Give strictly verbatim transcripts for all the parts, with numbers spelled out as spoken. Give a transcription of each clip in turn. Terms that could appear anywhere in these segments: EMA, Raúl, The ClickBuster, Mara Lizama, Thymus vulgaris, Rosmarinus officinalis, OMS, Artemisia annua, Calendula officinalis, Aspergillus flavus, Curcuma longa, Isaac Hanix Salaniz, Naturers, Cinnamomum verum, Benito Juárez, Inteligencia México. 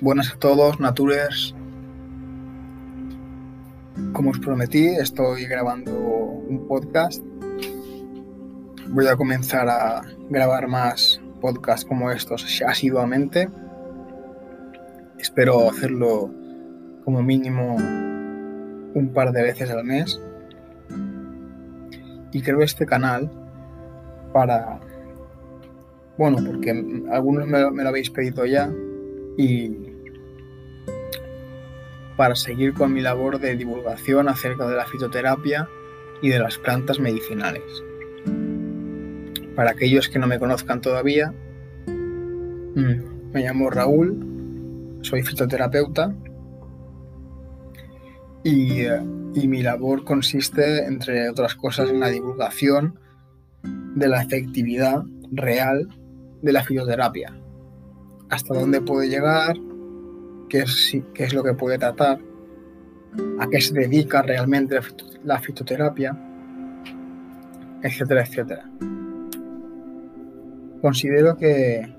Buenas a todos, natures. Como os prometí, estoy grabando un podcast. Voy a comenzar a grabar más podcasts como estos asiduamente. Espero hacerlo como mínimo un par de veces al mes. Y creo este canal para... Bueno, porque algunos me lo, me lo habéis pedido ya. Y para seguir con mi labor de divulgación acerca de la fitoterapia y de las plantas medicinales. Para aquellos que no me conozcan todavía, me llamo Raúl, soy fitoterapeuta y, y mi labor consiste, entre otras cosas, en la divulgación de la efectividad real de la fitoterapia. Hasta dónde puede llegar, qué es, qué es lo que puede tratar, a qué se dedica realmente la, fito, la fitoterapia, etcétera, etcétera. Considero que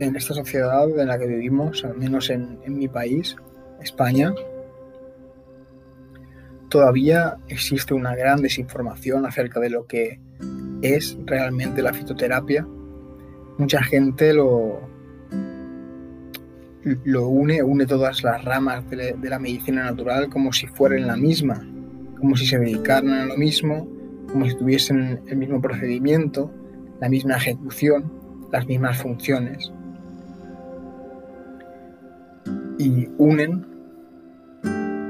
en esta sociedad en la que vivimos, al menos en, en mi país, España, todavía existe una gran desinformación acerca de lo que es realmente la fitoterapia. Mucha gente lo, lo une, une todas las ramas de, de la medicina natural como si fueran la misma, como si se dedicaran a lo mismo, como si tuviesen el mismo procedimiento, la misma ejecución, las mismas funciones. Y unen,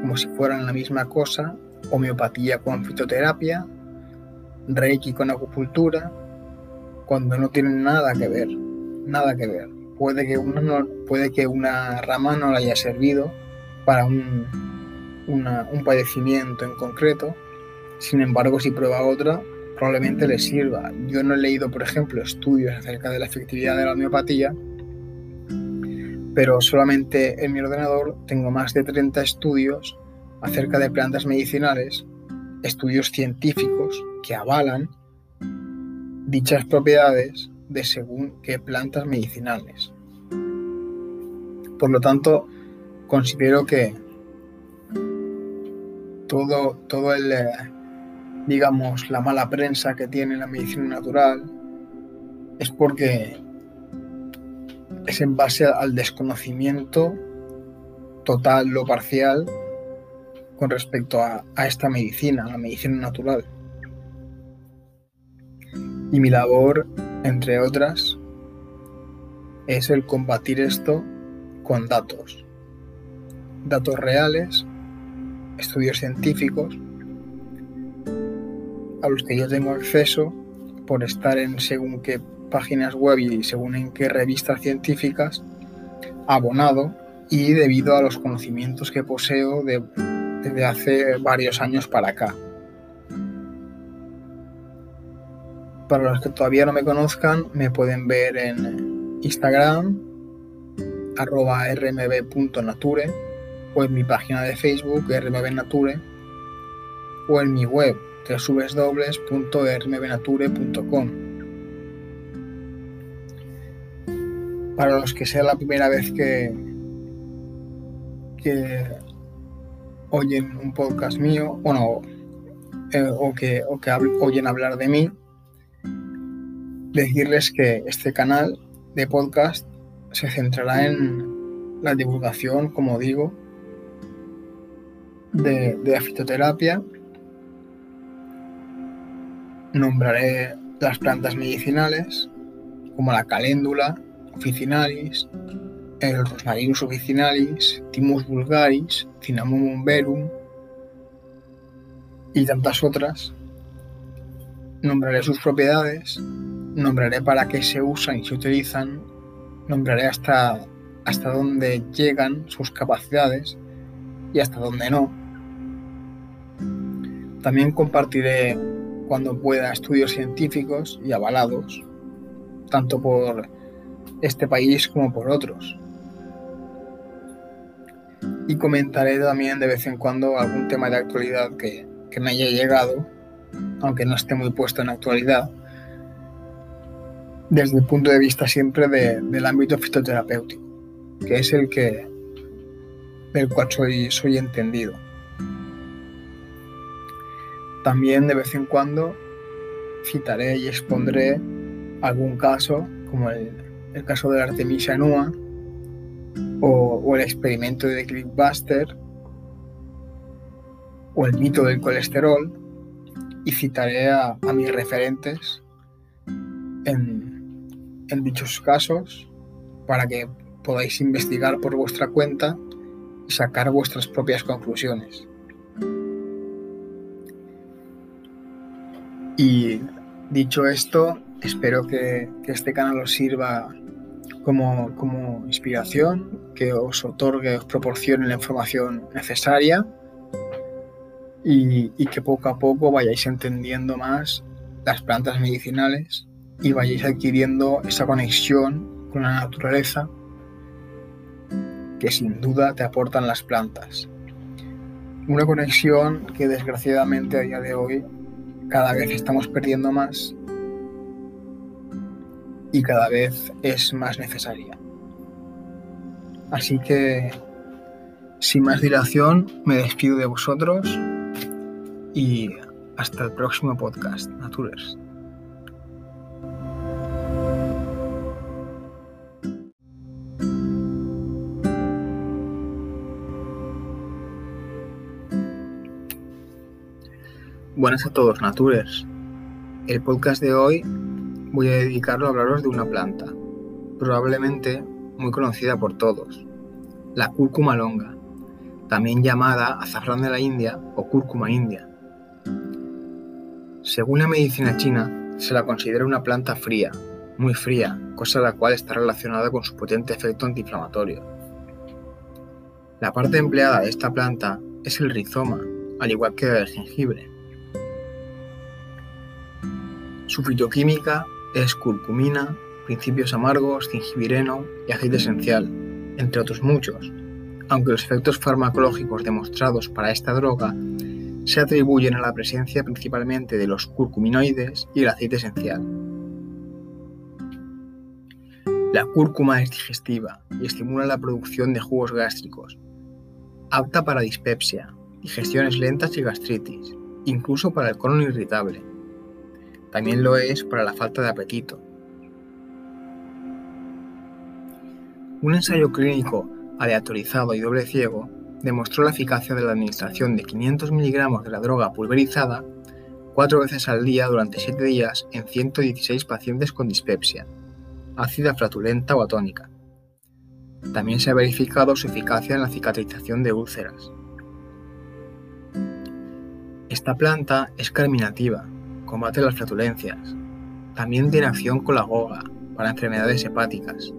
como si fueran la misma cosa, homeopatía con fitoterapia, reiki con acupuntura, cuando no tienen nada que ver, nada que ver. Puede que una, no, puede que una rama no le haya servido para un, una, un padecimiento en concreto, sin embargo, si prueba otra, probablemente le sirva. Yo no he leído, por ejemplo, estudios acerca de la efectividad de la homeopatía, pero solamente en mi ordenador tengo más de treinta estudios acerca de plantas medicinales, estudios científicos que avalan dichas propiedades de según qué plantas medicinales. Por lo tanto, considero que todo, todo el, digamos, la mala prensa que tiene la medicina natural es porque es en base al desconocimiento total o parcial con respecto a, a esta medicina, a la medicina natural. Y mi labor, entre otras, es el combatir esto con datos. Datos reales, estudios científicos, a los que yo tengo acceso por estar en según qué páginas web y según en qué revistas científicas, abonado y debido a los conocimientos que poseo de, desde hace varios años para acá. Para los que todavía no me conozcan, me pueden ver en Instagram, arroba rmb.nature, o en mi página de Facebook, rmbnature, o en mi web, doble u doble u doble u punto r m b nature punto com. Para los que sea la primera vez que, que oyen un podcast mío, o no, eh, o que, o que habl- oyen hablar de mí, decirles que este canal de podcast se centrará en la divulgación, como digo, de, de la fitoterapia. Nombraré las plantas medicinales, como la Calendula officinalis, el Rosmarinus officinalis, Thymus vulgaris, Cinnamomum verum y tantas otras. Nombraré sus propiedades, nombraré para qué se usan y se utilizan, nombraré hasta, hasta dónde llegan sus capacidades y hasta dónde no. También compartiré, cuando pueda, estudios científicos y avalados, tanto por este país como por otros. Y comentaré también de vez en cuando algún tema de actualidad que, que me haya llegado, aunque no esté muy puesto en actualidad, desde el punto de vista siempre de, del ámbito fitoterapéutico. que es el que del cual soy, soy entendido. También de vez en cuando citaré y expondré algún caso, como el, el caso de la Artemisia annua o, o el experimento de The ClickBuster o el mito del colesterol, y citaré a, a mis referentes en, en dichos casos para que podáis investigar por vuestra cuenta y sacar vuestras propias conclusiones. Y dicho esto, espero que, que este canal os sirva como, como inspiración, que os otorgue, os proporcione la información necesaria y, y que poco a poco vayáis entendiendo más las plantas medicinales y vayáis adquiriendo esa conexión con la naturaleza que sin duda te aportan las plantas. Una conexión que desgraciadamente a día de hoy cada vez estamos perdiendo más y cada vez es más necesaria. Así que, sin más dilación, me despido de vosotros y hasta el próximo podcast, Naturers. Buenas a todos, Naturers. El podcast de hoy voy a dedicarlo a hablaros de una planta, probablemente muy conocida por todos, la cúrcuma longa, también llamada azafrán de la India o cúrcuma india. Según la medicina china, se la considera una planta fría, muy fría, cosa la cual está relacionada con su potente efecto antiinflamatorio. La parte empleada de esta planta es el rizoma, al igual que el jengibre. Su fitoquímica es curcumina, principios amargos, gingibreno y aceite esencial, entre otros muchos, aunque los efectos farmacológicos demostrados para esta droga se atribuyen a la presencia principalmente de los curcuminoides y el aceite esencial. La cúrcuma es digestiva y estimula la producción de jugos gástricos, apta para dispepsia, digestiones lentas y gastritis, incluso para el colon irritable. También lo es para la falta de apetito. Un ensayo clínico aleatorizado y doble ciego demostró la eficacia de la administración de quinientos miligramos de la droga pulverizada cuatro veces al día durante siete días en ciento dieciséis pacientes con dispepsia, ácida flatulenta o atónica. También se ha verificado su eficacia en la cicatrización de úlceras. Esta planta es carminativa. Combate las flatulencias. También tiene acción colagoga para enfermedades hepáticas.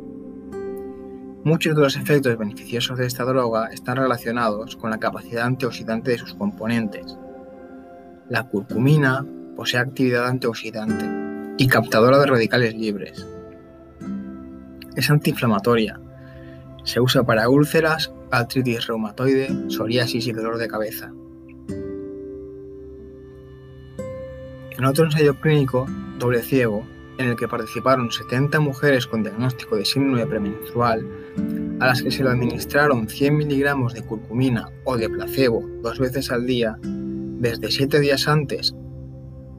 Muchos de los efectos beneficiosos de esta droga están relacionados con la capacidad antioxidante de sus componentes. La curcumina posee actividad antioxidante y captadora de radicales libres. Es antiinflamatoria. Se usa para úlceras, artritis reumatoide, psoriasis y dolor de cabeza. En otro ensayo clínico, doble ciego, en el que participaron setenta mujeres con diagnóstico de síndrome premenstrual, a las que se le administraron cien miligramos de curcumina o de placebo dos veces al día, desde siete días antes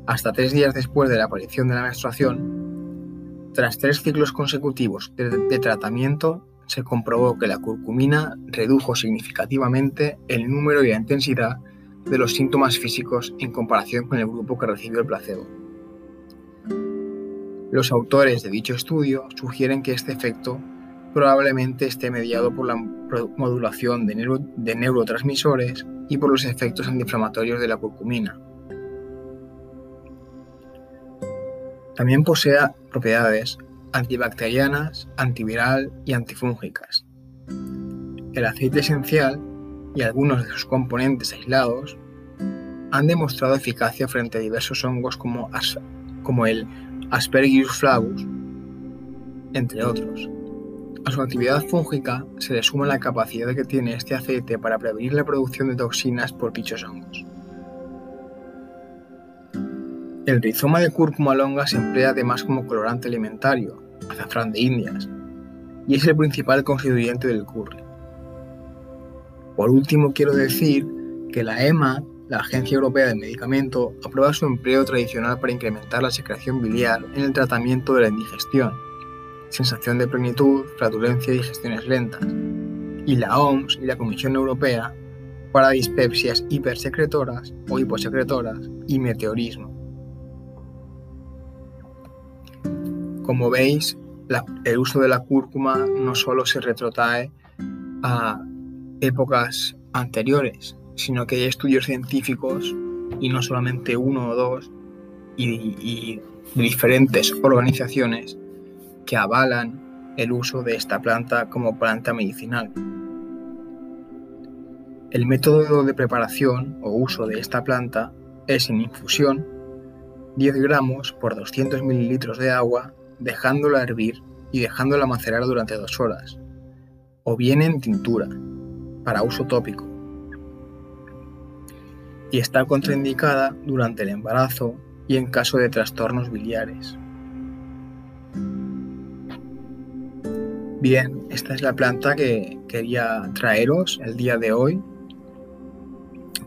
hasta tres días después de la aparición de la menstruación, tras tres ciclos consecutivos de, de tratamiento, se comprobó que la curcumina redujo significativamente el número y la intensidad de los síntomas físicos en comparación con el grupo que recibió el placebo. Los autores de dicho estudio sugieren que este efecto probablemente esté mediado por la modulación de, neuro- de neurotransmisores y por los efectos antiinflamatorios de la curcumina. También posee propiedades antibacterianas, antiviral y antifúngicas. El aceite esencial y algunos de sus componentes aislados han demostrado eficacia frente a diversos hongos como, as- como el Aspergillus flavus, entre otros. A su actividad fúngica se le suma la capacidad que tiene este aceite para prevenir la producción de toxinas por dichos hongos. El rizoma de cúrcuma longa se emplea además como colorante alimentario, azafrán de Indias, y es el principal constituyente del curry. Por último, quiero decir que la E M A, la Agencia Europea del Medicamento, aprueba su empleo tradicional para incrementar la secreción biliar en el tratamiento de la indigestión, sensación de plenitud, flatulencia y digestiones lentas, y la O M S y la Comisión Europea para dispepsias hipersecretoras o hiposecretoras y meteorismo. Como veis, la, el uso de la cúrcuma no solo se retrotrae a épocas anteriores, sino que hay estudios científicos, y no solamente uno o dos, y, y diferentes organizaciones que avalan el uso de esta planta como planta medicinal. El método de preparación o uso de esta planta es en infusión, diez gramos por doscientos mililitros de agua, dejándola hervir y dejándola macerar durante dos horas, o bien en tintura, para uso tópico, y está contraindicada durante el embarazo y en caso de trastornos biliares. Bien, esta es la planta que quería traeros el día de hoy.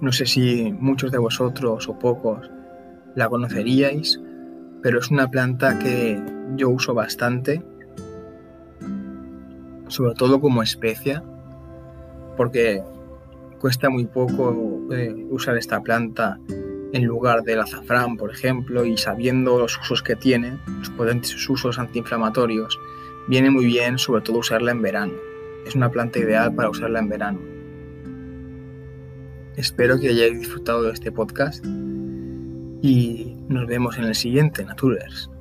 No sé si muchos de vosotros o pocos la conoceríais, pero es una planta que yo uso bastante, sobre todo como especia, porque cuesta muy poco eh, usar esta planta en lugar del azafrán, por ejemplo, y sabiendo los usos que tiene, los potentes usos antiinflamatorios, viene muy bien sobre todo usarla en verano. Es una planta ideal para usarla en verano. Espero que hayáis disfrutado de este podcast y nos vemos en el siguiente, Naturers.